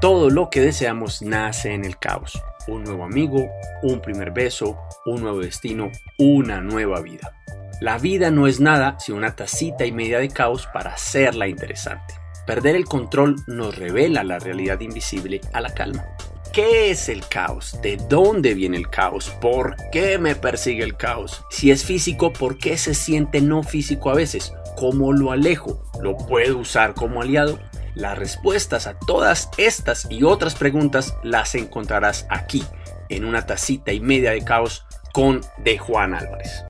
Todo lo que deseamos nace en el caos. Un nuevo amigo, un primer beso, un nuevo destino, una nueva vida. La vida no es nada sino una tacita y media de caos para hacerla interesante. Perder el control nos revela la realidad invisible a la calma. ¿Qué es el caos? ¿De dónde viene el caos? ¿Por qué me persigue el caos? Si es físico, ¿por qué se siente no físico a veces? ¿Cómo lo alejo? ¿Lo puedo usar como aliado? Las respuestas a todas estas y otras preguntas las encontrarás aquí, en una tacita y media de caos con De Juan Álvarez.